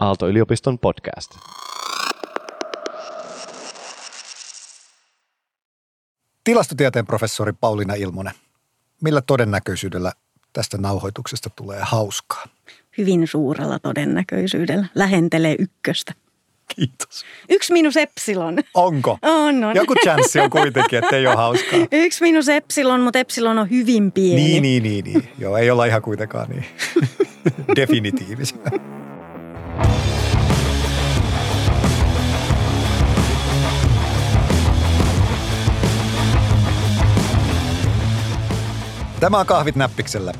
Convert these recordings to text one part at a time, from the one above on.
Aalto-yliopiston podcast. Tilastotieteen professori Pauliina Ilmonen, millä todennäköisyydellä tästä nauhoituksesta tulee hauskaa? Hyvin suurella todennäköisyydellä. Lähentelee ykköstä. Kiitos. 1-epsilon. Onko? On. Joku chanssi on kuitenkin, että ei ole hauskaa. 1-epsilon, mutta epsilon on hyvin pieni. Niin. Joo, ei olla ihan kuitenkaan niin definitiivisiä. Tämä on Kahvit Näppiksellä,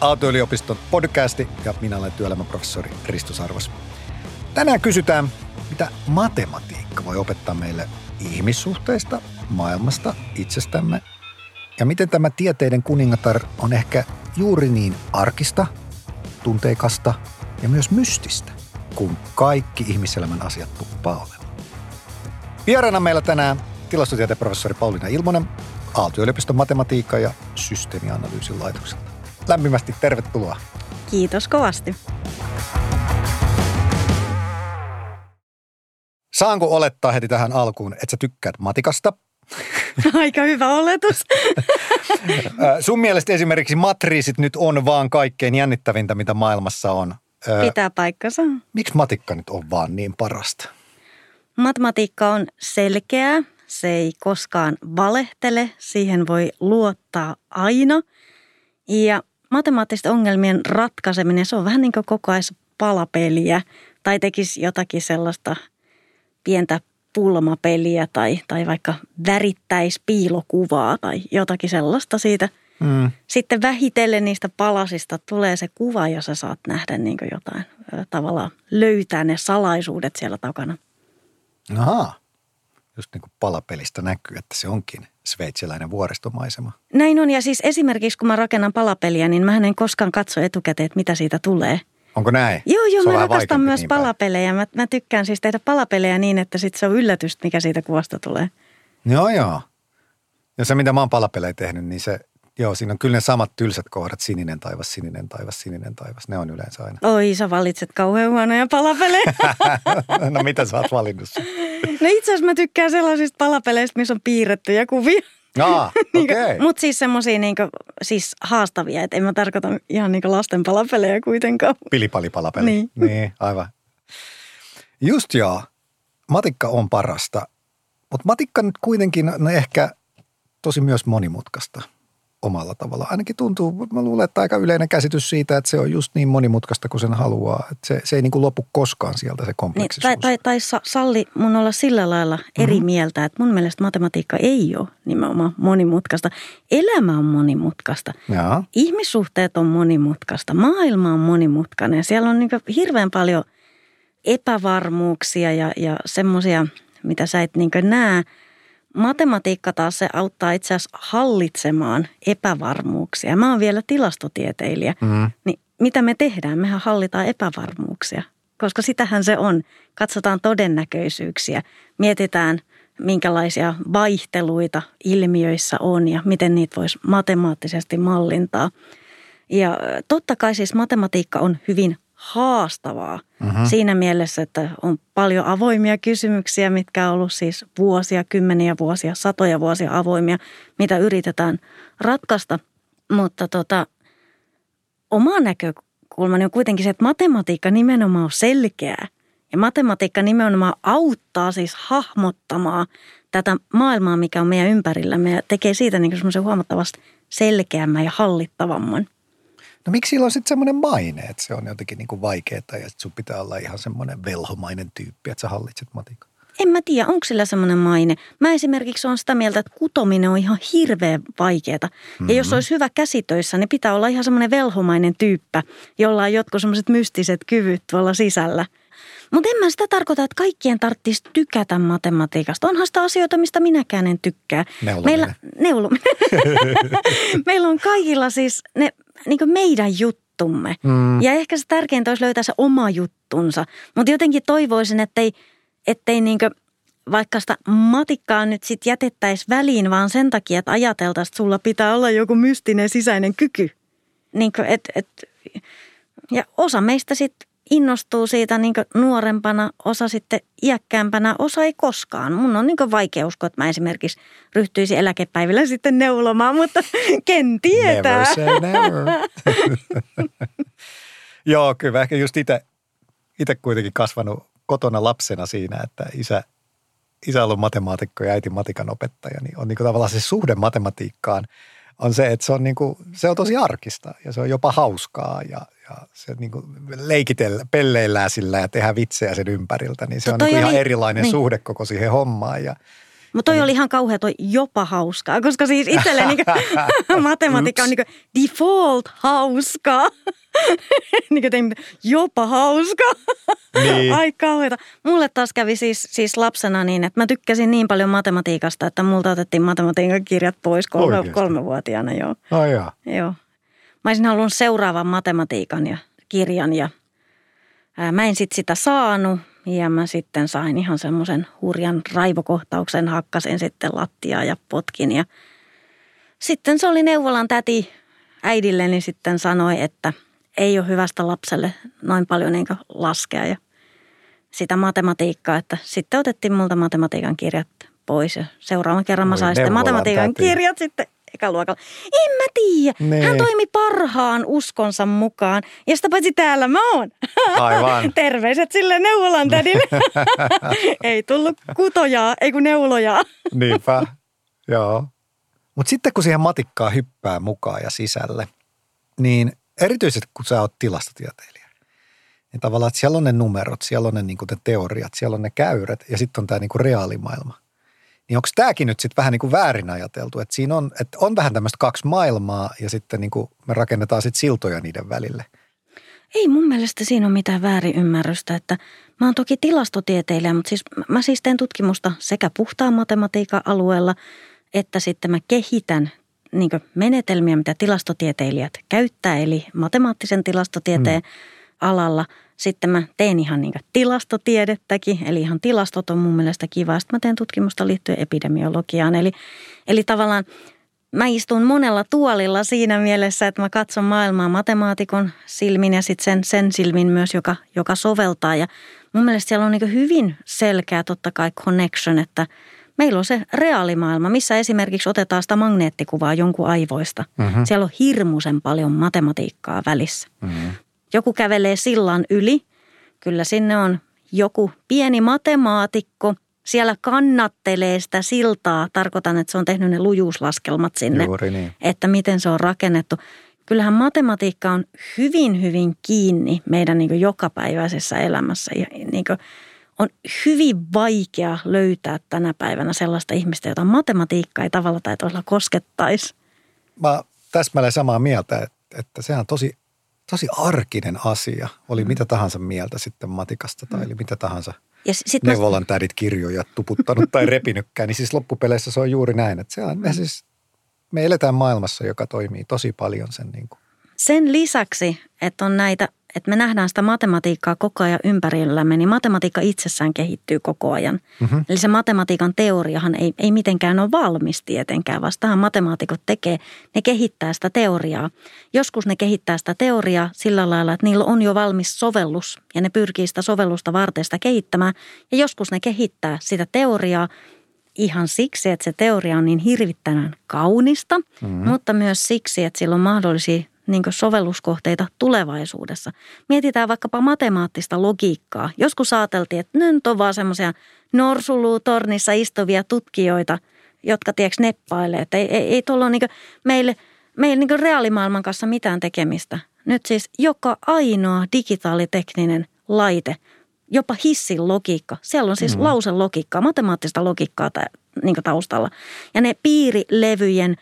Aalto-yliopiston podcasti, ja minä olen työelämäprofessori Risto Sarvas. Tänään kysytään, mitä matematiikka voi opettaa meille ihmissuhteista, maailmasta, itsestämme, ja miten tämä tieteiden kuningatar on ehkä juuri niin arkista, tunteikasta ja myös mystistä, kun kaikki ihmiselämän asiat tuppaa olemaan. Vieraana meillä tänään tilastotieteen professori Pauliina Ilmonen, Aalto-yliopiston matematiikka- ja systeemianalyysin laitokselta. Lämpimästi tervetuloa. Kiitos kovasti. Saanko olettaa heti tähän alkuun, että sä tykkäät matikasta? Aika hyvä oletus. Sun mielestä esimerkiksi matriisit nyt on vaan kaikkein jännittävintä, mitä maailmassa on. Pitää paikkansa. Miksi matikka nyt on vaan niin parasta? Matematiikka on selkeää. Se ei koskaan valehtele, siihen voi luottaa aina. Ja matemaattisten ongelmien ratkaiseminen, se on vähän niin kuin koko ajan palapeliä tai tekisi jotakin sellaista pientä pulmapeliä tai vaikka värittäisi piilokuvaa tai jotakin sellaista siitä. Sitten vähitellen niistä palasista tulee se kuva ja sä saat nähdä niin kuin jotain, tavallaan löytää ne salaisuudet siellä takana. Ahaa. Just niin kuin palapelistä näkyy, että se onkin sveitsiläinen vuoristomaisema. Näin on, ja siis esimerkiksi kun mä rakennan palapeliä, niin mä en koskaan katso etukäteen, että mitä siitä tulee. Onko näin? Joo, mä rakastan myös palapelejä. Mä tykkään siis tehdä palapelejä niin, että sitten se on yllätystä, mikä siitä kuvasta tulee. Joo. Ja se, mitä mä oon palapelejä tehnyt, niin se, siinä on kyllä ne samat tylsät kohdat, sininen taivas, sininen taivas, sininen taivas. Ne on yleensä aina. Oi, sä valitset kauhean huonoja palapelejä. No mitä sä oot valinnut? No itse asiassa mä tykkään sellaisista palapeleistä, missä on piirrettyjä kuvia. Okay. Mutta siis semmoisia siis haastavia, että en mä tarkoita ihan lasten palapelejä kuitenkaan. Pilipalipalapelejä. Niin, aivan. Just joo, matikka on parasta, mutta matikka nyt kuitenkin ehkä tosi myös monimutkaista omalla tavallaan. Ainakin tuntuu, mä luulen, että aika yleinen käsitys siitä, että se on just niin monimutkaista kuin sen haluaa. Että se ei lopu koskaan sieltä se kompleksisuus. Niin, tai salli mun olla sillä lailla eri mieltä, että mun mielestä matematiikka ei ole nimenomaan monimutkaista. Elämä on monimutkaista. Jaa. Ihmissuhteet on monimutkaista. Maailma on monimutkainen. Siellä on hirveän paljon epävarmuuksia ja semmoisia, mitä sä et näe. Matematiikka taas se auttaa itse asiassa hallitsemaan epävarmuuksia. Mä oon vielä tilastotieteilijä, niin mitä me tehdään? Mehän hallitaan epävarmuuksia, koska sitähän se on. Katsotaan todennäköisyyksiä, mietitään minkälaisia vaihteluita ilmiöissä on ja miten niitä voisi matemaattisesti mallintaa. Ja totta kai siis matematiikka on hyvin haastavaa siinä mielessä, että on paljon avoimia kysymyksiä, mitkä on ollut siis vuosia, kymmeniä vuosia, satoja vuosia avoimia, mitä yritetään ratkaista. Mutta oma näkökulmani on kuitenkin se, että matematiikka nimenomaan on selkeää. Ja matematiikka nimenomaan auttaa siis hahmottamaan tätä maailmaa, mikä on meidän ympärillämme ja tekee siitä semmoisen huomattavasti selkeämmän ja hallittavamman. No miksi sillä on sitten semmoinen maine, että se on jotenkin vaikeaa ja sun pitää olla ihan semmoinen velhomainen tyyppi, että sä hallitset matikkaa? En mä tiedä, onko sillä semmoinen maine. Mä esimerkiksi olen sitä mieltä, että kutominen on ihan hirveän vaikeaa. Ja jos olisi hyvä käsitöissä, niin pitää olla ihan semmoinen velhomainen tyyppä, jolla on jotkut semmoiset mystiset kyvyt tuolla sisällä. Mutta en mä sitä tarkoita, että kaikkien tarvitsisi tykätä matematiikasta. Onhan sitä asioita, mistä minäkään en tykkää. Neuluminen. Meillä on kaikilla siis ne... Niin kuin meidän juttumme. Ja ehkä se tärkeintä olisi löytää se oma juttunsa. Mutta jotenkin toivoisin, ettei vaikka sitä matikkaa nyt sitten jätettäisi väliin, vaan sen takia, että ajateltaisiin, että sulla pitää olla joku mystinen sisäinen kyky. Ja osa meistä sitten innostuu siitä niin kuin nuorempana, osa sitten iäkkäämpänä, osa ei koskaan. Mun on niin kuin vaikea uskoa, että mä esimerkiksi ryhtyisin eläkepäivillä sitten neulomaan, mutta ken tietää. Never say never. Joo, kyllä ehkä just itse kuitenkin kasvanut kotona lapsena siinä, että isä on ollut matemaatikko ja äiti matikan opettaja, niin on niin kuin tavallaan se suhde matematiikkaan on se, että se on, niin kuin, se on tosi arkista ja se on jopa hauskaa ja se niin kuin pelleillään sillä ja tehdä vitsejä sen ympäriltä, niin se on niin kuin ihan erilainen suhde koko siihen hommaan ja mutta toi oli ihan kauhea toi jopa hauskaa, koska siis itselleen niin matematiikka on niin default hauskaa. Niin tein jopa hauskaa. Niin. Ai kauheeta. Mulle taas kävi siis lapsena niin, että mä tykkäsin niin paljon matematiikasta, että multa otettiin matematiikan kirjat pois kolmevuotiaana. Joo. Ai jaa. Joo. Mä olisin halunnut seuraavan matematiikan ja kirjan ja mä en sit sitä saanut. Ja mä sitten sain ihan semmoisen hurjan raivokohtauksen, hakkasin sitten lattiaa ja potkin. Ja sitten se oli neuvolan täti äidilleni sitten sanoi, että ei ole hyvästä lapselle noin paljon enkä laskea ja sitä matematiikkaa. Että sitten otettiin multa matematiikan kirjat pois ja seuraavan kerran mä sain sitten matematiikan kirjat sitten ekaluokalla. En mä tiedä. Niin. Hän toimi parhaan uskonsa mukaan. Ja sitä paitsi täällä mä oon. Aivan. Terveiset sille neuvolan tädille. Ei tullut kutojaa, ei kun neulojaa. Niinpä, joo. Mutta sitten kun siihen matikkaan hyppää mukaan ja sisälle, niin erityisesti kun sä oot tilastotieteilijä, niin tavallaan että siellä on ne numerot, siellä on ne, niinku, ne teoriat, siellä on ne käyrät ja sitten on tämä niinku, reaalimaailma. Niin onko tämäkin nyt sitten vähän niin kuin väärin ajateltu, että siinä on, että on vähän tämmöistä kaksi maailmaa ja sitten niin kuin me rakennetaan sitten siltoja niiden välille? Ei mun mielestä siinä ole mitään väärinymmärrystä, että mä oon toki tilastotieteilijä, mutta siis mä siis teen tutkimusta sekä puhtaan matematiikan alueella, että sitten mä kehitän niin kuin menetelmiä, mitä tilastotieteilijät käyttää, eli matemaattisen tilastotieteen alalla. Sitten mä teen ihan niin kuin tilastotiedettäkin, eli ihan tilastot on mun mielestä kiva. Sitten mä teen tutkimusta liittyen epidemiologiaan, eli tavallaan mä istun monella tuolilla siinä mielessä, että mä katson maailmaa matemaatikon silmin ja sitten sen silmin myös, joka soveltaa. Ja mun mielestä siellä on niin kuin hyvin selkeä totta kai connection, että meillä on se reaalimaailma, missä esimerkiksi otetaan sitä magneettikuvaa jonkun aivoista. Mm-hmm. Siellä on hirmuisen paljon matematiikkaa välissä. Mm-hmm. Joku kävelee sillan yli. Kyllä sinne on joku pieni matemaatikko. Siellä kannattelee sitä siltaa. Tarkoitan, että se on tehnyt ne lujuuslaskelmat sinne. Juuri niin. Että miten se on rakennettu. Kyllähän matematiikka on hyvin, hyvin kiinni meidän niin kuin jokapäiväisessä elämässä. Ja niin kuin on hyvin vaikea löytää tänä päivänä sellaista ihmistä, jota matematiikka ei tavalla tai toisella koskettaisi. Mä täsmälleen samaa mieltä, että sehän on tosi arkinen asia. Oli mitä tahansa mieltä sitten matikasta tai eli mitä tahansa neuvolan tädit kirjoja tuputtanut tai repinykkään. Niin siis loppupeleissä se on juuri näin, että me eletään maailmassa, joka toimii tosi paljon sen niin kuin. Sen lisäksi, että on näitä, että me nähdään sitä matematiikkaa koko ajan ympärillämme, niin matematiikka itsessään kehittyy koko ajan. Mm-hmm. Eli se matematiikan teoriahan ei mitenkään ole valmis tietenkään, vastahan matemaatikot tekee, ne kehittää sitä teoriaa. Joskus ne kehittää sitä teoriaa sillä lailla, että niillä on jo valmis sovellus ja ne pyrkii sitä sovellusta varten sitä kehittämään. Ja joskus ne kehittää sitä teoriaa ihan siksi, että se teoria on niin hirvittävän kaunista, mutta myös siksi, että sillä on mahdollisia niin kuin sovelluskohteita tulevaisuudessa. Mietitään vaikkapa matemaattista logiikkaa. Joskus ajateltiin, että ne nyt on vaan semmoisia norsuluutornissa istuvia tutkijoita, jotka tieks neppailee. Että ei tuolla ole niin kuin meillä niin kuin reaalimaailman kanssa mitään tekemistä. Nyt siis joka ainoa digitaalitekninen laite, jopa hissin logiikka. Siellä on siis lauselogiikkaa, matemaattista logiikkaa niin kuin taustalla. Ja ne piirilevyjen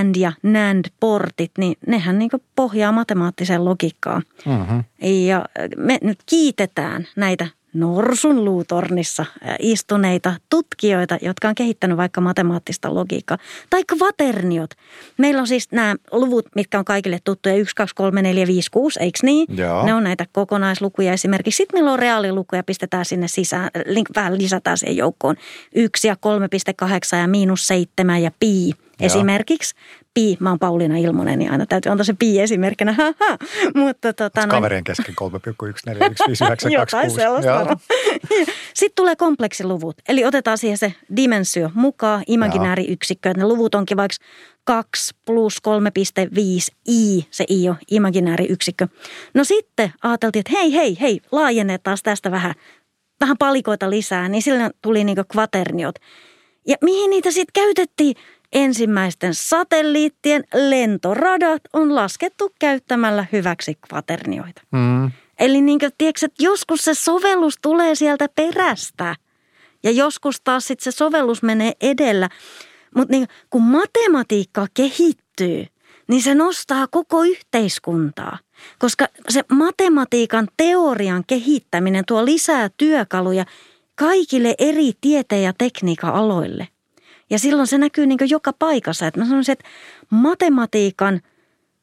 and ja NAND-portit, niin nehän niin kuin pohjaa matemaattiseen logiikkaan. Mm-hmm. Ja me nyt kiitetään näitä norsunluutornissa istuneita tutkijoita, jotka on kehittänyt vaikka matemaattista logiikkaa. Tai kvaterniot. Meillä on siis nämä luvut, mitkä on kaikille tuttuja, 1, 2, 3, 4, 5, 6, eikö niin? Joo. Ne on näitä kokonaislukuja esimerkiksi. Sitten meillä on reaalilukuja, pistetään sinne sisään, vähän lisätään siihen joukkoon. 1 ja 3,8 ja miinus 7 ja pi. Esimerkiksi pii, mä oon Pauliina Ilmonen, niin aina täytyy antaa se pii esimerkkinä. Mutta kaverien kesken 3,1415926. Jotain sellaista. Sitten tulee kompleksiluvut, eli otetaan siihen se dimensio mukaan, imaginääriyksikkö. Ne luvut onkin vaikka 2 plus 3,5 i, se i on imaginääriyksikkö. No sitten ajateltiin, että hei, laajennetaan tästä vähän palikoita lisää, niin silloin tuli niinku kvaterniot. Ja mihin niitä sitten käytettiin? Ensimmäisten satelliittien lentoradat on laskettu käyttämällä hyväksi kvaternioita. Eli niin kuin, tiedätkö, että joskus se sovellus tulee sieltä perästä ja joskus taas sit se sovellus menee edellä. Mutta niin, kun matematiikka kehittyy, niin se nostaa koko yhteiskuntaa, koska se matematiikan teorian kehittäminen tuo lisää työkaluja kaikille eri tieteen ja tekniikan aloille. Ja silloin se näkyy niin kuin joka paikassa. Että mä sanoisin, että matematiikan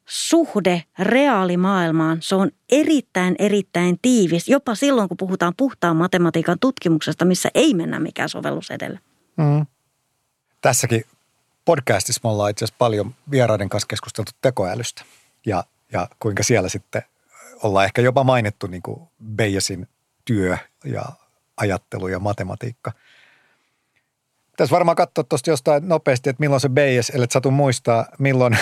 suhde reaalimaailmaan, se on erittäin tiivis. Jopa silloin, kun puhutaan puhtaan matematiikan tutkimuksesta, missä ei mennä mikään sovellus edellä. Tässäkin podcastissa me ollaan itse asiassa paljon vieraiden kanssa keskusteltu tekoälystä. Ja kuinka siellä sitten ollaan ehkä jopa mainittu niin kuin Bayesian työ ja ajattelu ja matematiikka. Pitäisi varmaan katsoa tuosta jostain nopeasti, että milloin se Bayes, ellet satu muistaa, milloin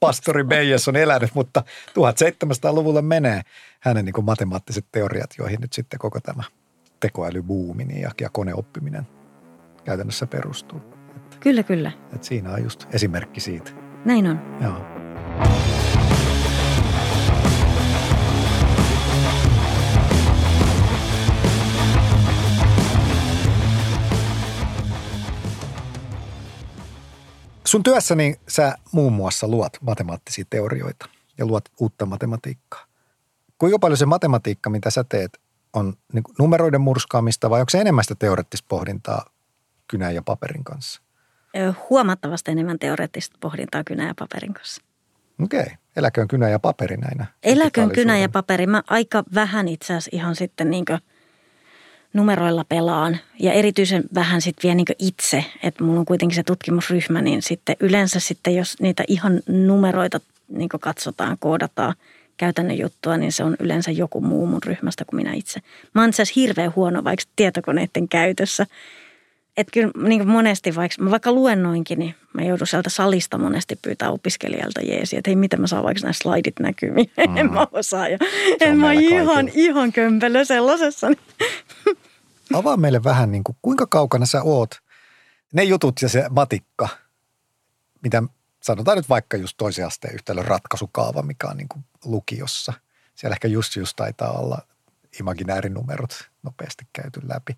pastori Bayes on elänyt, mutta 1700-luvulla menee hänen niin kuin matemaattiset teoriat, joihin nyt sitten koko tämä tekoälybuuminen ja koneoppiminen käytännössä perustuu. Kyllä. Että siinä on just esimerkki siitä. Näin on. Joo. Sun työssäni sä muun muassa luot matemaattisia teorioita ja luot uutta matematiikkaa. Kuinka paljon se matematiikka, mitä sä teet, on numeroiden murskaamista vai onko se enemmän sitä teoreettista pohdintaa kynän ja paperin kanssa? Huomattavasti enemmän teoreettista pohdintaa kynän ja paperin kanssa. Okei. Eläköön kynä ja paperi näinä. Eläköön kynä ja paperi. Mä aika vähän itse asiassa ihan sitten niinkö numeroilla pelaan ja erityisen vähän sitten vielä niin kuin itse, että mulla on kuitenkin se tutkimusryhmä, niin sitten yleensä sitten jos niitä ihan numeroita niin kuin katsotaan, koodataan käytännön juttua, niin se on yleensä joku muu mun ryhmästä kuin minä itse. Mä oon itse asiassa hirveän huono vaikka tietokoneiden käytössä. Että kyllä niin kuin monesti vaikka luennoinkin, niin mä joudun sieltä salista monesti pyytää opiskelijalta jeesiä, että hei, miten mä saan vaikka nämä slaidit näkymiin. En mä osaa ja en mä ihan kömpelö sellaisessa. Avaa meille vähän, niin kuin, kuinka kaukana sä oot. Ne jutut ja se matikka, mitä sanotaan nyt vaikka just toisen asteen yhtälön ratkaisukaava, mikä on niin kuin lukiossa. Siellä ehkä just taitaa olla imaginäärinumerot nopeasti käyty läpi.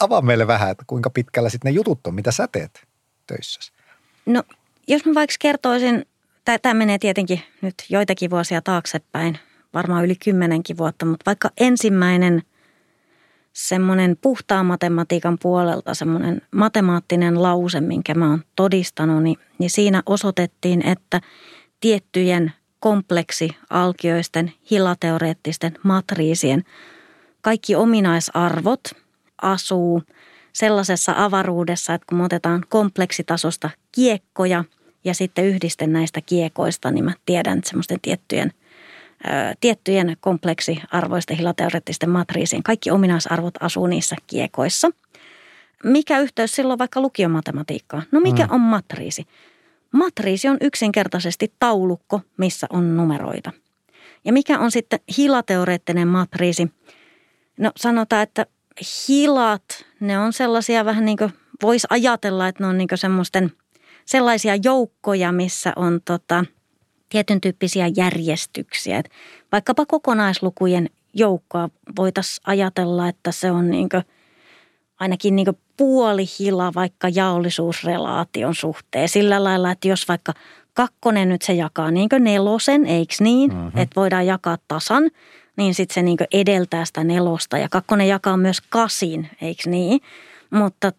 Avaa meille vähän, että kuinka pitkällä sitten ne jutut on, mitä sä teet töissäsi. No, jos mä vaikka kertoisin, tämä menee tietenkin nyt joitakin vuosia taaksepäin, varmaan yli 10 vuotta, mutta vaikka ensimmäinen semmoinen puhtaan matematiikan puolelta, semmoinen matemaattinen lause, minkä mä oon todistanut, niin siinä osoitettiin, että tiettyjen kompleksialkioisten, hilateoreettisten matriisien kaikki ominaisarvot asuu sellaisessa avaruudessa, että kun me otetaan kompleksitasosta kiekkoja ja sitten yhdisten näistä kiekoista, niin mä tiedän semmoisten tiettyjen kompleksiarvoisten hilateoreettisten matriisien. Kaikki ominaisarvot asuu niissä kiekoissa. Mikä yhteys silloin vaikka lukiomatematiikkaan? No mikä on matriisi? Matriisi on yksinkertaisesti taulukko, missä on numeroita. Ja mikä on sitten hilateoreettinen matriisi? No sanotaan, että hilat, ne on sellaisia vähän niin kuin, voisi ajatella, että ne on niin kuin sellaisia joukkoja, missä on tietyn tyyppisiä järjestyksiä. Et vaikkapa kokonaislukujen joukkoa voitaisiin ajatella, että se on niin kuin, ainakin niin kuin puoli hila vaikka jaollisuusrelaation suhteen. Sillä lailla, että jos vaikka 2 nyt se jakaa niin kuin 4, eikö niin? Että voidaan jakaa tasan. Niin sitten se niinku edeltää sitä 4. Ja 2 jakaa myös 8, eikö niin? Mutta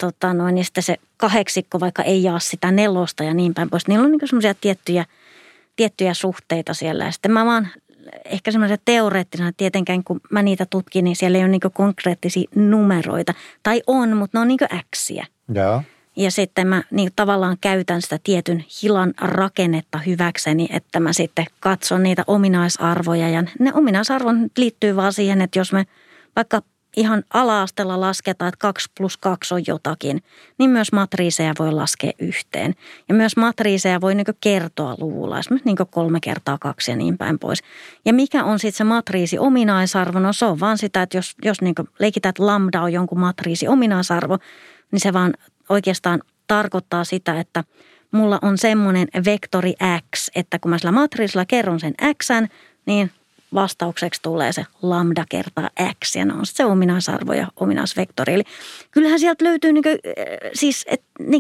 niin sitten se 8 vaikka ei jaa sitä 4 ja niin päin pois. Niillä on niinku semmoisia tiettyjä suhteita siellä. Ja sitten mä vaan ehkä semmoisena teoreettisena tietenkään, kun mä niitä tutkin, niin siellä ei ole niinku konkreettisia numeroita. Tai on, mutta ne on niinku äksiä. Ja sitten mä niin tavallaan käytän sitä tietyn hilan rakennetta hyväkseni, että mä sitten katson niitä ominaisarvoja. Ja ne ominaisarvot liittyy vaan siihen, että jos me vaikka ihan ala-asteella lasketaan, että 2 + 2 on jotakin, niin myös matriiseja voi laskea yhteen. Ja myös matriiseja voi niin kuin kertoa luvulla, esimerkiksi niin kuin 3 × 2 ja niin päin pois. Ja mikä on sitten se matriisi ominaisarvo? No se on vaan sitä, että jos niin kuin leikitään, että lambda on jonkun matriisi ominaisarvo, niin se vaan oikeastaan tarkoittaa sitä, että mulla on semmoinen vektori x, että kun mä sillä matriisilla kerron sen x:n, niin vastaukseksi tulee se lambda kertaa x, ja ne on se ominaisarvo ja ominaisvektori. Eli kyllähän sieltä löytyy,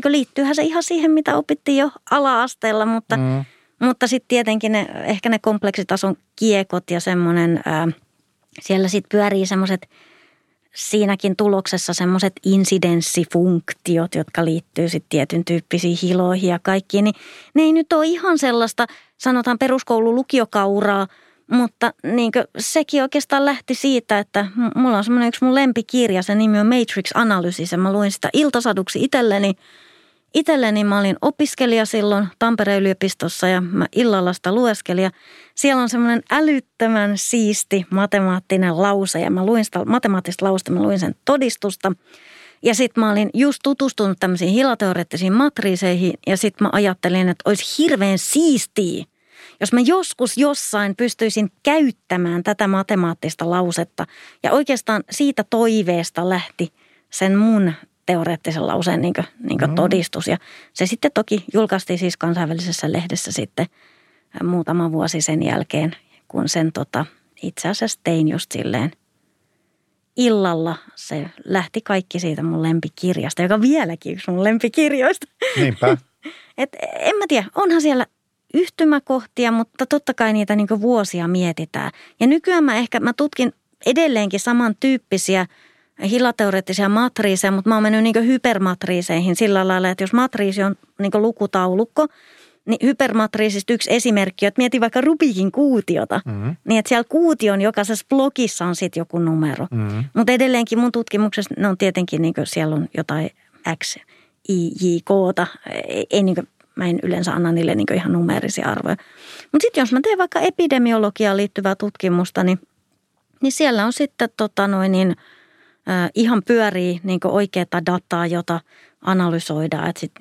liittyyhän se ihan siihen, mitä opittiin jo ala-asteella, mutta sitten tietenkin ehkä ne kompleksitason kiekot ja semmoinen, siellä sitten pyörii semmoiset, siinäkin tuloksessa semmoiset insidenssifunktiot, jotka liittyy sitten tietyn tyyppisiin hiloihin ja kaikkiin, niin ne ei nyt ole ihan sellaista, sanotaan peruskoulu-lukiokauraa, mutta niin kuin sekin oikeastaan lähti siitä, että mulla on semmoinen yksi mun lempikirja, sen nimi on Matrix Analysis, ja mä luin sitä iltasaduksi itselleni. Mä olin opiskelija silloin Tampereen yliopistossa ja mä illalla sitä lueskelin, ja siellä on semmoinen älyttömän siisti matemaattinen lause, ja mä luin sitä matemaattista lausta, mä luin sen todistusta. Ja sitten mä olin just tutustunut tämmöisiin hilateoreettisiin matriiseihin, ja sitten mä ajattelin, että olisi hirveän siistiä, jos mä joskus jossain pystyisin käyttämään tätä matemaattista lausetta, ja oikeastaan siitä toiveesta lähti sen mun teoreettisen lauseen todistus. Ja se sitten toki julkaistiin siis kansainvälisessä lehdessä sitten muutama vuosi sen jälkeen, kun sen itse asiassa tein just silleen illalla. Se lähti kaikki siitä mun lempikirjasta, joka on vieläkin yksi mun lempikirjoista. Niinpä. Et en mä tiedä, onhan siellä yhtymäkohtia, mutta totta kai niitä niinku vuosia mietitään. Ja nykyään mä tutkin edelleenkin samantyyppisiä hilateoreettisia matriiseja, mutta mä oon mennyt niinku hypermatriiseihin sillä lailla, että jos matriisi on niinku lukutaulukko, niin hypermatriisista yksi esimerkki, että mieti vaikka Rubikin kuutiota, niin että siellä kuution jokaisessa blokissa on sitten joku numero. Mutta edelleenkin mun tutkimuksessa ne on tietenkin, niinku siellä on jotain X, I, J, K:ta, ei niinku mä en yleensä anna niille niin ihan numeerisia arvoja. Mutta sitten jos mä teen vaikka epidemiologiaan liittyvää tutkimusta, niin siellä on sitten ihan pyörii niin oikeaa dataa, jota analysoidaan. Et sit,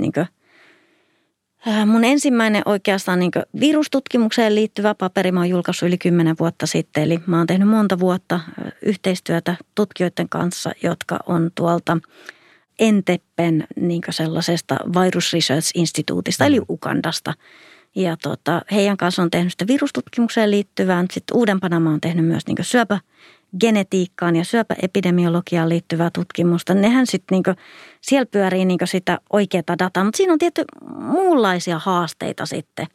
mun ensimmäinen oikeastaan niin virustutkimukseen liittyvä paperi mä oon julkaissut yli 10 vuotta sitten. Eli mä oon tehnyt monta vuotta yhteistyötä tutkijoiden kanssa, jotka on tuolta Entepen niin sellaisesta Virus Research Instituutista, eli Ugandasta. Ja heidän kanssa on tehnyt sitä virustutkimukseen liittyvää. Sitten uudempana mä oon tehnyt myös niin syöpägenetiikkaan ja syöpäepidemiologiaan liittyvää tutkimusta. Nehän sitten, siellä pyörii sitä oikeaa dataa, mutta siinä on tietty muunlaisia haasteita sitten.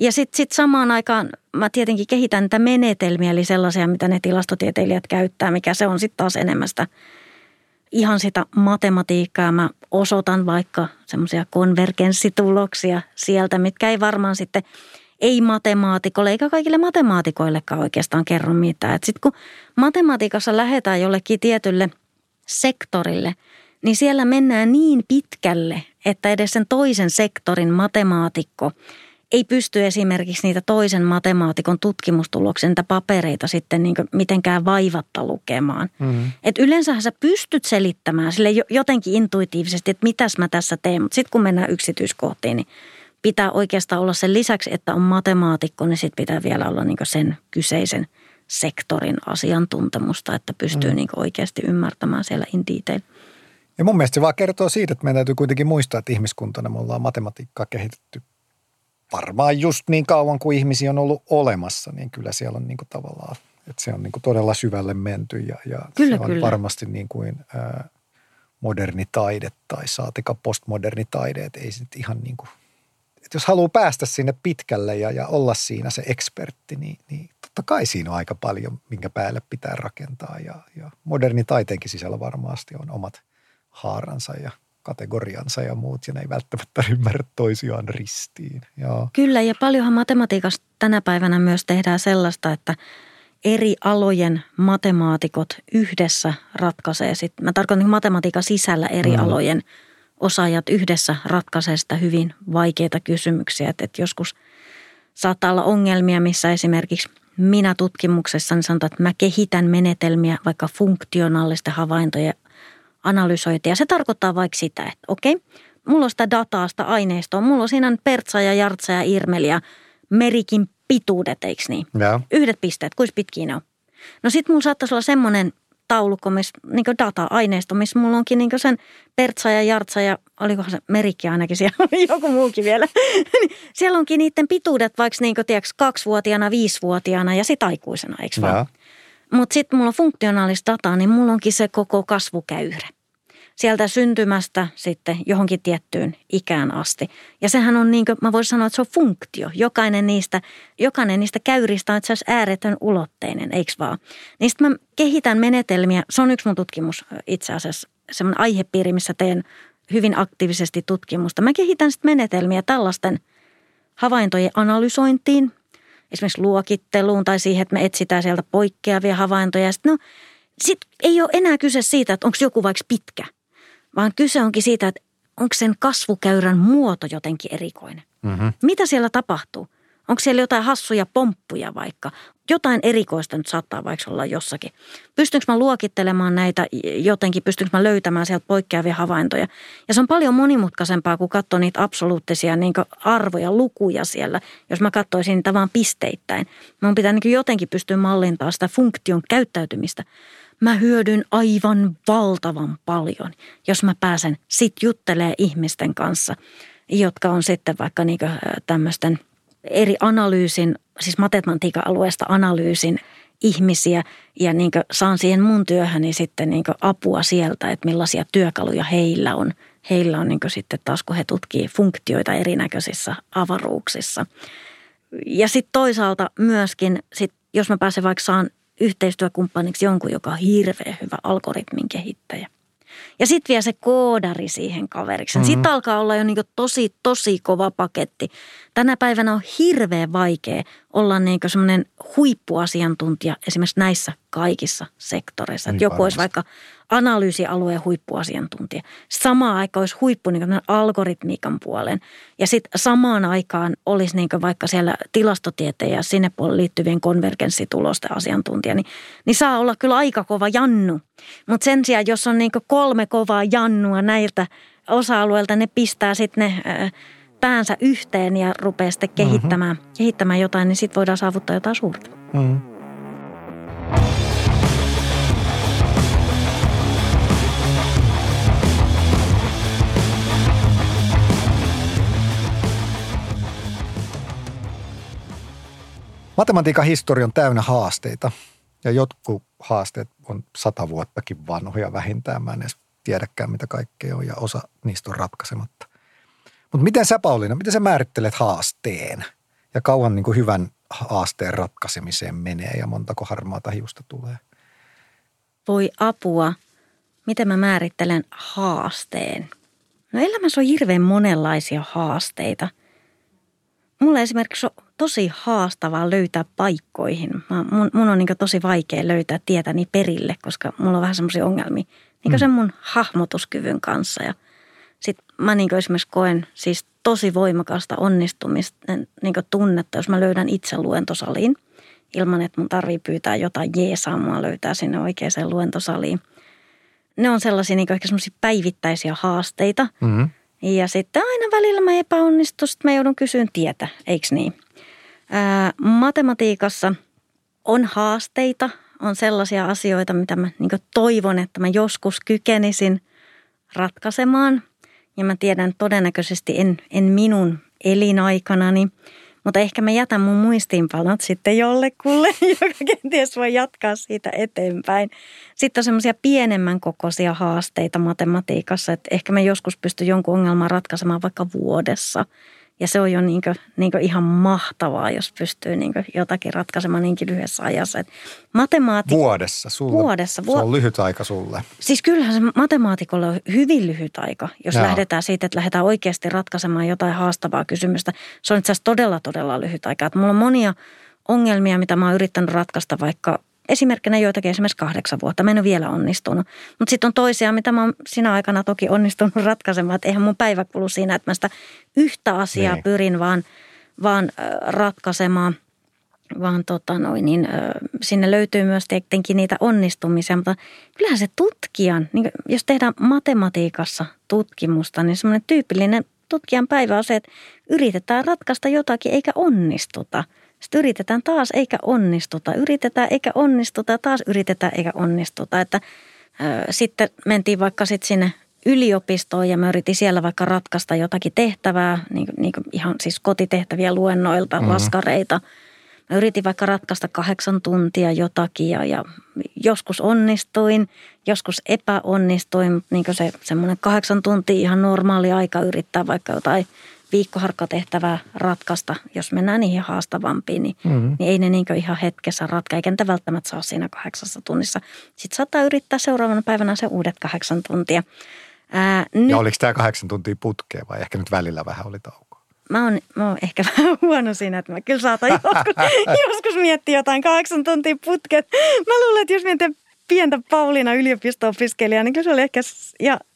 Ja sitten samaan aikaan mä tietenkin kehitän niitä menetelmiä, eli sellaisia, mitä ne tilastotieteilijät käyttää, mikä se on sitten taas enemmän sitä ihan sitä matematiikkaa. Mä osoitan vaikka semmoisia konvergenssituloksia sieltä, mitkä ei varmaan sitten ei-matemaatikolle eikä kaikille matemaatikoillekaan oikeastaan kerro mitään. Et sit kun matematiikassa lähdetään jollekin tietylle sektorille, niin siellä mennään niin pitkälle, että edes sen toisen sektorin matemaatikko ei pysty esimerkiksi niitä toisen matemaatikon tutkimustuloksen niitä papereita sitten niin mitenkään vaivatta lukemaan. Et yleensähän sä pystyt selittämään sille jotenkin intuitiivisesti, että mitäs mä tässä teen. Mutta sitten kun mennään yksityiskohtiin, niin pitää oikeastaan olla sen lisäksi, että on matemaatikko, niin sitten pitää vielä olla niin sen kyseisen sektorin asiantuntemusta, että pystyy niin oikeasti ymmärtämään siellä in detail. Ja mun mielestä se vaan kertoo siitä, että meidän täytyy kuitenkin muistaa, että ihmiskuntana me ollaan matematiikkaa kehitetty varmaan just niin kauan kuin ihmisiä on ollut olemassa, niin kyllä siellä on niin kuin tavallaan, että se on niin kuin todella syvälle menty ja kyllä, se on varmasti niin kuin moderni taide tai saatika postmoderni taide, että ei sit ihan niin kuin, että jos haluaa päästä sinne pitkälle ja olla siinä se ekspertti, niin totta kai siinä on aika paljon, minkä päälle pitää rakentaa ja moderni taiteenkin sisällä varmasti on omat haaransa ja kategoriansa ja muut, ja ne ei välttämättä ymmärrä toisiaan ristiin. Joo. Kyllä, ja paljonhan matematiikassa tänä päivänä myös tehdään sellaista, että eri alojen matemaatikot yhdessä ratkaisee. Mä tarkoitan matematiikan sisällä eri alojen osaajat yhdessä ratkaisee sitä hyvin vaikeita kysymyksiä. Että joskus saattaa olla ongelmia, missä esimerkiksi minä tutkimuksessa sanotaan, että mä kehitän menetelmiä vaikka funktionaalisten havaintojen analysointia. Se tarkoittaa vaikka sitä, että okei, mulla on sitä dataa, sitä aineistoa, mulla on siinä pertsa ja jartsa ja irmeli ja merikin pituudet, eikö niin? Ja. Yhdet pisteet, kuinka pitkiä ne on. No sit mulla saattaisi olla semmoinen taulukko, missä niin data-aineisto, missä mulla onkin niin sen pertsa ja jartsa ja olikohan se merikki ainakin siellä, joku muukin vielä. Siellä onkin niiden pituudet vaikka niin 2-vuotiaana, 5-vuotiaana ja sit aikuisena, eikö vaan? Mutta sit mulla on funktionaalista dataa, niin mulla onkin se koko kasvukäyrä. Sieltä syntymästä sitten johonkin tiettyyn ikään asti. Ja sehän on niin kuin, mä voisin sanoa, että se on funktio. Jokainen niistä käyristä on itse asiassa ääretön ulotteinen, eikö vaan? Niin sitten mä kehitän menetelmiä. Se on yksi mun tutkimus itse asiassa, semmoinen aihepiiri, missä teen hyvin aktiivisesti tutkimusta. Mä kehitän sitten menetelmiä tällaisten havaintojen analysointiin, esimerkiksi luokitteluun tai siihen, että me etsitään sieltä poikkeavia havaintoja. Ja sitten ei ole enää kyse siitä, että onko joku vaikka pitkä. Vaan kyse onkin siitä, että onko sen kasvukäyrän muoto jotenkin erikoinen. Mm-hmm. Mitä siellä tapahtuu? Onko siellä jotain hassuja pomppuja vaikka? Jotain erikoista nyt saattaa vaikka olla jossakin. Pystynkö mä luokittelemaan näitä jotenkin? Pystynkö mä löytämään sieltä poikkeavia havaintoja? Ja se on paljon monimutkaisempaa, kun katsoo niitä absoluuttisia niin kuin arvoja, lukuja siellä. Jos mä katsoisin niitä vaan pisteittäin. Mun pitää niin kuin jotenkin pystyä mallintamaan sitä funktion käyttäytymistä. Mä hyödyn aivan valtavan paljon, jos mä pääsen sit juttelemaan ihmisten kanssa, jotka on sitten vaikka niinku tämmöisten eri analyysin, siis matematiikan alueesta analyysin ihmisiä ja niinku saan siihen mun työhöni sitten niinku apua sieltä, että millaisia työkaluja heillä on. Heillä on niinku sitten taas, kun he tutkii funktioita erinäköisissä avaruuksissa. Ja sitten toisaalta myöskin, sit, jos mä pääsen vaikka saan yhteistyökumppaniksi jonkun, joka on hirveän hyvä algoritmin kehittäjä. Ja sitten vielä se koodari siihen kaveriksi. Mm-hmm. Sitten alkaa olla jo niin tosi, tosi kova paketti. Tänä päivänä on hirveän vaikea olla niin semmoinen huippuasiantuntija esimerkiksi näissä kaikissa sektoreissa. Niin joku olisi vaikka analyysialueen huippuasiantuntija. Samaan aikaan olisi huippu niin algoritmiikan puoleen. Ja sitten samaan aikaan olisi niin vaikka siellä tilastotieteen ja sinne puolelle liittyvien konvergenssitulosten asiantuntija. Niin saa olla kyllä aika kova jannu. Mutta sen sijaan, jos on niin 3 kovaa jannua näiltä osa-alueilta, ne pistää sitten ne päänsä yhteen ja rupeaa sitten kehittämään jotain, niin sitten voidaan saavuttaa jotain suurta. Mm-hmm. Matematiikan historia on täynnä haasteita ja jotkut haasteet on 100 vuottakin vanhoja vähintään. Mä en edes tiedäkään, mitä kaikkea on ja osa niistä on ratkaisematta. Mutta miten sä, Pauliina, miten sä määrittelet haasteen ja kauan niin kuin hyvän haasteen ratkaisemiseen menee ja montako harmaata hiusta tulee? Voi apua, miten mä määrittelen haasteen? No elämässä on hirveän monenlaisia haasteita. Mulla esimerkiksi on tosi haastavaa löytää paikkoihin. Mun on niin kuin tosi vaikea löytää tietäni perille, koska mulla on vähän semmoisia ongelmia niin kuin sen mun hahmotuskyvyn kanssa ja sitten mä niin kuin esimerkiksi koen siis tosi voimakasta onnistumisten niin kuin tunnetta, jos mä löydän itse luentosaliin ilman, että mun tarvii pyytää jotain jeesaamaa löytää sinne oikeaan luentosaliin. Ne on sellaisia niin kuin ehkä semmoisia päivittäisiä haasteita. Mm-hmm. Ja sitten aina välillä mä epäonnistun, sitten mä joudun kysyyn tietä, eiks niin? Matematiikassa on haasteita, on sellaisia asioita, mitä mä niin kuin toivon, että mä joskus kykenisin ratkaisemaan. Ja mä tiedän, että todennäköisesti en minun elinaikanani, mutta ehkä mä jätän mun muistiinpanot sitten jollekulle, joka kenties voi jatkaa siitä eteenpäin. Sitten on semmoisia pienemmän kokoisia haasteita matematiikassa, että ehkä mä joskus pystyn jonkun ongelman ratkaisemaan vaikka vuodessa. Ja se on jo niin kuin ihan mahtavaa, jos pystyy niin kuin jotakin ratkaisemaan niinkin lyhyessä ajassa. Vuodessa sulle? Vuodessa. Se on lyhyt aika sulle. Siis kyllähän se matemaatikolle on hyvin lyhyt aika, jos lähdetään siitä, että lähdetään oikeasti ratkaisemaan jotain haastavaa kysymystä. Se on itse asiassa todella, todella lyhyt aika. Että mulla on monia ongelmia, mitä mä oon yrittänyt ratkaista vaikka esimerkkinä joitakin esimerkiksi 8 vuotta. Mä en ole vielä onnistunut. Mutta sitten on toisia, mitä mä oon sinä aikana toki onnistunut ratkaisemaan. Että eihän mun päivä kulu siinä, että mä sitä yhtä asiaa pyrin vaan ratkaisemaan. Vaan sinne löytyy myös tietenkin niitä onnistumisia, mutta kyllähän se tutkijan, niin jos tehdään matematiikassa tutkimusta, niin semmoinen tyypillinen tutkijan päivä on se, että yritetään ratkaista jotakin eikä onnistuta. Sitten yritetään taas eikä onnistuta, yritetään eikä onnistuta, taas yritetään eikä onnistuta. Että, sitten mentiin vaikka sitten sinne yliopistoon ja mä yritin siellä vaikka ratkaista jotakin tehtävää, niin kuin ihan siis kotitehtäviä luennoilta, laskareita. Mä yritin vaikka ratkaista 8 tuntia jotakin ja joskus onnistuin, joskus epäonnistuin, mutta niin kuin se semmoinen 8 tuntia ihan normaali aika yrittää vaikka jotain viikkoharkkatehtävää ratkaista. Jos mennään niihin haastavampiin, niin ei ne niin kuin ihan hetkessä ratka, eikä niitä välttämättä saa siinä 8 tunnissa. Sitten saattaa yrittää seuraavana päivänä se uudet 8 tuntia. Ja oliko tämä 8 tuntia putkea vai ehkä nyt välillä vähän oli tauko? Mä oon ehkä vähän huono siinä, että mä kyllä saatan joskus miettiä jotain 8 tuntia putket. Mä luulen, että jos mietin pientä Pauliina yliopisto-opiskelijaa, niin kyllä se oli ehkä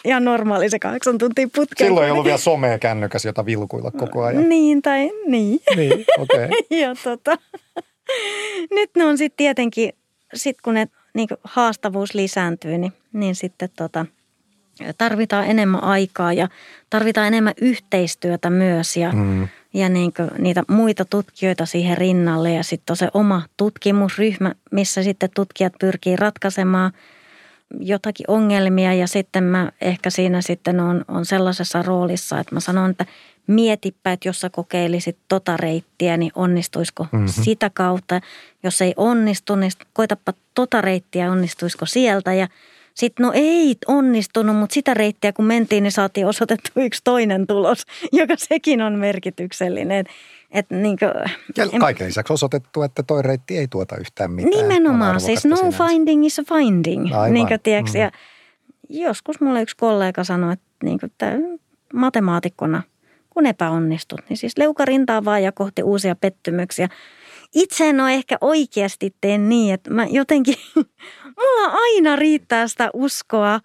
ihan normaali se 8 tuntia putket. Silloin ei ollut vielä somea kännykäs, jota vilkuilla koko ajan. Niin. Niin, okei. Okay. Ja nyt ne on sitten tietenkin, kun ne niin haastavuus lisääntyy, niin sitten tarvitaan enemmän aikaa ja tarvitaan enemmän yhteistyötä myös ja niin kuin niitä muita tutkijoita siihen rinnalle. Ja sitten on se oma tutkimusryhmä, missä sitten tutkijat pyrkii ratkaisemaan jotakin ongelmia. Ja sitten mä ehkä siinä sitten on sellaisessa roolissa, että mä sanon, että mietipä, että jos sä kokeilisit reittiä, niin onnistuisiko sitä kautta. Jos ei onnistu, niin koitapa reittiä, onnistuisiko sieltä ja sitten ei onnistunut, mutta sitä reittiä kun mentiin, niin saatiin osoitettu yksi toinen tulos, joka sekin on merkityksellinen. Kaiken lisäksi osoitettu, että toi reitti ei tuota yhtään mitään. Nimenomaan, siis no sinänsä. Finding is a finding. Ja joskus mulle yksi kollega sanoi, että matemaatikkona, kun epäonnistut, niin siis leukarintaa vaan ja kohti uusia pettymyksiä. Itse en ole ehkä oikeasti teen niin, että mä jotenkin, mulla aina riittää sitä uskoa.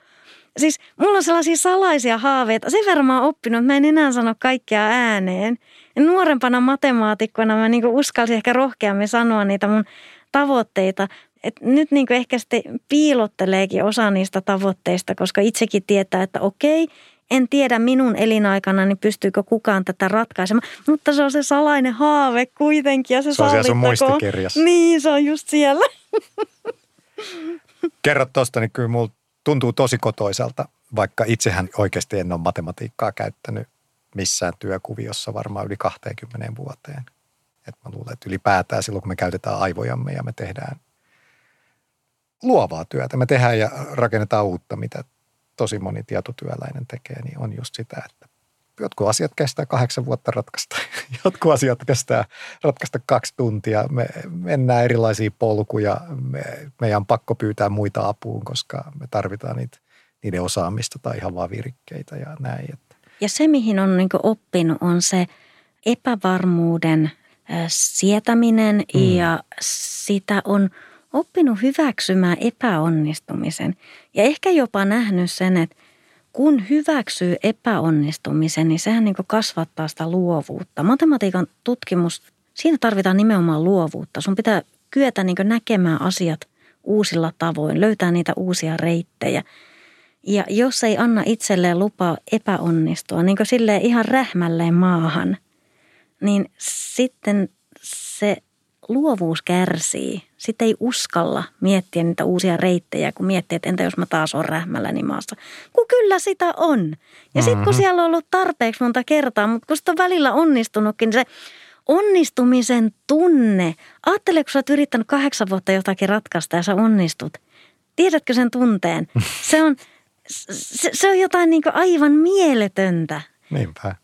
Siis mulla on sellaisia salaisia haaveita. Sen verran mä oon oppinut, että mä en enää sano kaikkea ääneen. Ja nuorempana matemaatikkona mä uskalsin ehkä rohkeammin sanoa niitä mun tavoitteita. Et nyt ehkä sitten piilotteleekin osa niistä tavoitteista, koska itsekin tietää, että okei. En tiedä minun elinaikana, niin pystyykö kukaan tätä ratkaisemaan. Mutta se on se salainen haave kuitenkin ja se sallittakoon. Se on siellä sun muistikirjassa. Niin, se on just siellä. Kerrot tuosta, niin kyllä mulla tuntuu tosi kotoiselta, vaikka itsehän oikeasti en ole matematiikkaa käyttänyt missään työkuviossa varmaan yli 20 vuoteen. Et mä luulen, että ylipäätään silloin, kun me käytetään aivojamme ja me tehdään luovaa työtä. Me tehdään ja rakennetaan uutta, mitä tosi moni tietotyöläinen tekee, niin on just sitä, että jotkut asiat kestää 8 vuotta ratkaista, jotkut asiat kestää ratkaista 2 tuntia. Me mennään erilaisia polkuja, meidän on pakko pyytää muita apuun, koska me tarvitaan niiden osaamista tai ihan vaan virikkeitä ja näin. Ja se, mihin on oppinut, on se epävarmuuden sietäminen ja sitä on oppinut hyväksymään epäonnistumisen ja ehkä jopa nähnyt sen, että kun hyväksyy epäonnistumisen, niin sehän kasvattaa sitä luovuutta. Matematiikan tutkimus, siinä tarvitaan nimenomaan luovuutta. Sun pitää kyetä näkemään asiat uusilla tavoin, löytää niitä uusia reittejä. Ja jos ei anna itselleen lupaa epäonnistua, niin kuin silleen ihan rähmälleen maahan, niin sitten se luovuus kärsii. Sitten ei uskalla miettiä niitä uusia reittejä, kun miettii, että entä jos mä taas oon rähmälläni maassa. Kun kyllä sitä on. Ja sitten kun siellä on ollut tarpeeksi monta kertaa, mutta kun sitä on välillä onnistunutkin, niin se onnistumisen tunne. Ajattele, kun sä oot yrittänyt 8 vuotta jotakin ratkaista ja sä onnistut. Tiedätkö sen tunteen? Se on jotain aivan mieletöntä. Niinpä.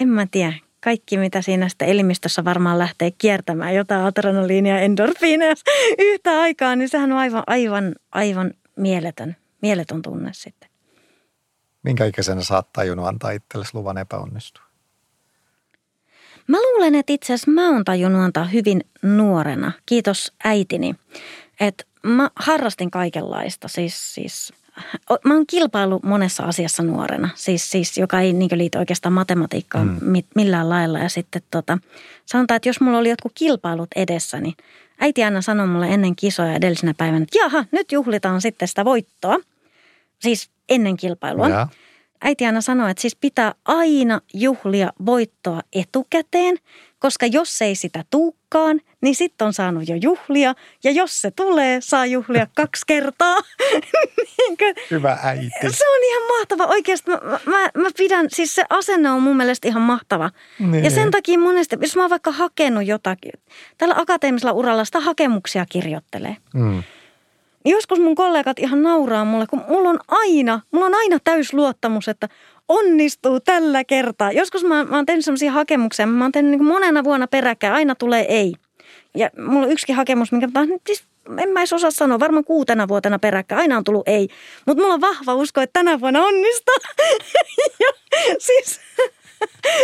En mä tiedä. Kaikki, mitä siinä sitten elimistössä varmaan lähtee kiertämään, jotain adrenaliinia, endorfiineja yhtä aikaa, niin sehän on aivan mieletön tunne sitten. Minkä ikäisenä sä oot tajunnut antaa itsellesi luvan epäonnistua? Mä luulen, että itse asiassa mä oon tajunnut antaa hyvin nuorena. Kiitos äitini. Että mä harrastin kaikenlaista. Siis mä oon kilpaillut monessa asiassa nuorena, siis joka ei niin liity oikeastaan matematiikkaan millään lailla. Ja sitten sanotaan, että jos mulla oli jotkut kilpailut edessä, niin äiti aina sanoi mulle ennen kisoja edellisenä päivänä, että jaha, nyt juhlitaan sitten sitä voittoa. Siis ennen kilpailua. Ja. Äiti aina sanoi, että siis pitää aina juhlia voittoa etukäteen, koska jos ei sitä tuukaan, niin sitten on saanut jo juhlia. Ja jos se tulee, saa juhlia 2 kertaa. Hyvä äiti. Se on ihan mahtava. Oikeasti mä pidän, siis se asenne on mun mielestä ihan mahtava. Niin. Ja sen takia monesti, jos mä oon vaikka hakenut jotakin, tällä akateemisella uralla sitä hakemuksia kirjoittelee. Mm. Joskus mun kollegat ihan nauraa mulle, kun mulla on aina täysluottamus, että onnistuu tällä kertaa. Joskus mä oon tehnyt sellaisia hakemuksia, mä oon tehnyt niin kuin monena vuonna peräkkäin, aina tulee ei. Ja mulla on yksikin hakemus, minkä siis en mä edes osaa sanoa, varmaan 6 vuotena peräkkäin, aina on tullut ei. Mutta mulla on vahva usko, että tänä vuonna onnistuu. Ja siis...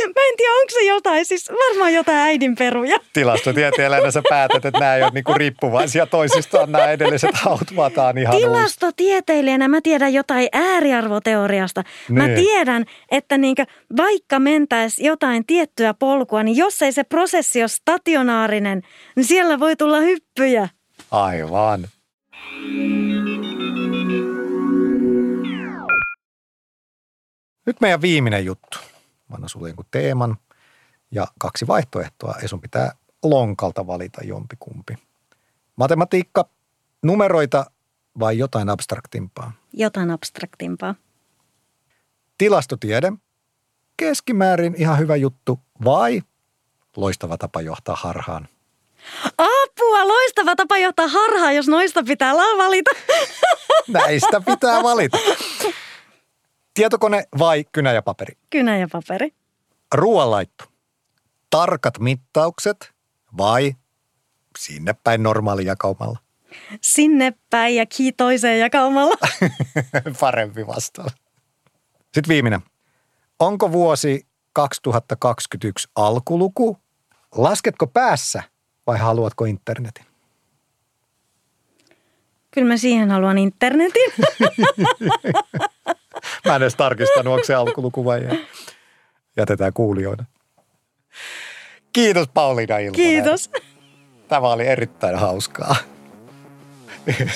Mä en tiedä, onko se jotain, siis varmaan jotain äidinperuja. Tilastotieteilijänä sä päätät, että nämä ei ole niinku riippuvaisia toisistaan, nämä edelliset haut vataan ihan uusi. Tilastotieteilijänä mä tiedän jotain ääriarvoteoriasta. Niin. Mä tiedän, että niinkö, vaikka mentäisi jotain tiettyä polkua, niin jos ei se prosessi ole stationaarinen, niin siellä voi tulla hyppyjä. Aivan. Nyt meidän viimeinen juttu. Mä annan sulle jonkun teeman ja 2 vaihtoehtoa, ja sun pitää lonkalta valita jompikumpi. Matematiikka, numeroita vai jotain abstraktimpaa? Jotain abstraktimpaa. Tilastotiede, keskimäärin ihan hyvä juttu, vai loistava tapa johtaa harhaan? Apua, loistava tapa johtaa harhaan, jos noista pitää valita. Näistä pitää valita. Tietokone vai kynä ja paperi? Kynä ja paperi. Ruoanlaitto. Tarkat mittaukset vai sinne päin normaali jakaumalla? Sinne päin ja toiseen jakaumalla. Parempi vastaus. Sitten viimeinen. Onko vuosi 2021 alkuluku? Lasketko päässä vai haluatko internetin? Kyllä mä siihen haluan internetin. Mä en edes tarkistanut, onko se alkuluku vai ei. Jätetään kuulijoina. Kiitos Pauliina Ilmonen. Kiitos. Tämä oli erittäin hauskaa.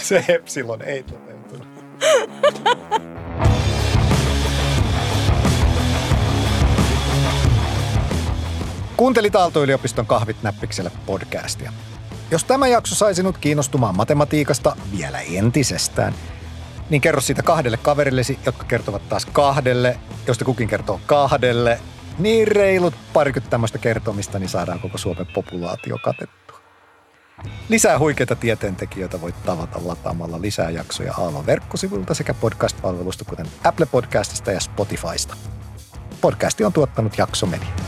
Se epsilon ei toteutunut. Kuuntelit Aalto-yliopiston Kahvit Näppiksellä podcastia. Jos tämä jakso sai sinut kiinnostumaan matematiikasta vielä entisestään, niin kerro siitä 2 kaverillesi, jotka kertovat taas 2, josta kukin kertoo 2. Niin reilut 20 tämmöistä kertomista, niin saadaan koko Suomen populaatio katettua. Lisää huikeita tieteentekijöitä voit tavata lataamalla lisää jaksoja Aallon verkkosivuilta sekä podcast-palveluista, kuten Apple Podcastista ja Spotifysta. Podcasti on tuottanut Jaksomedia.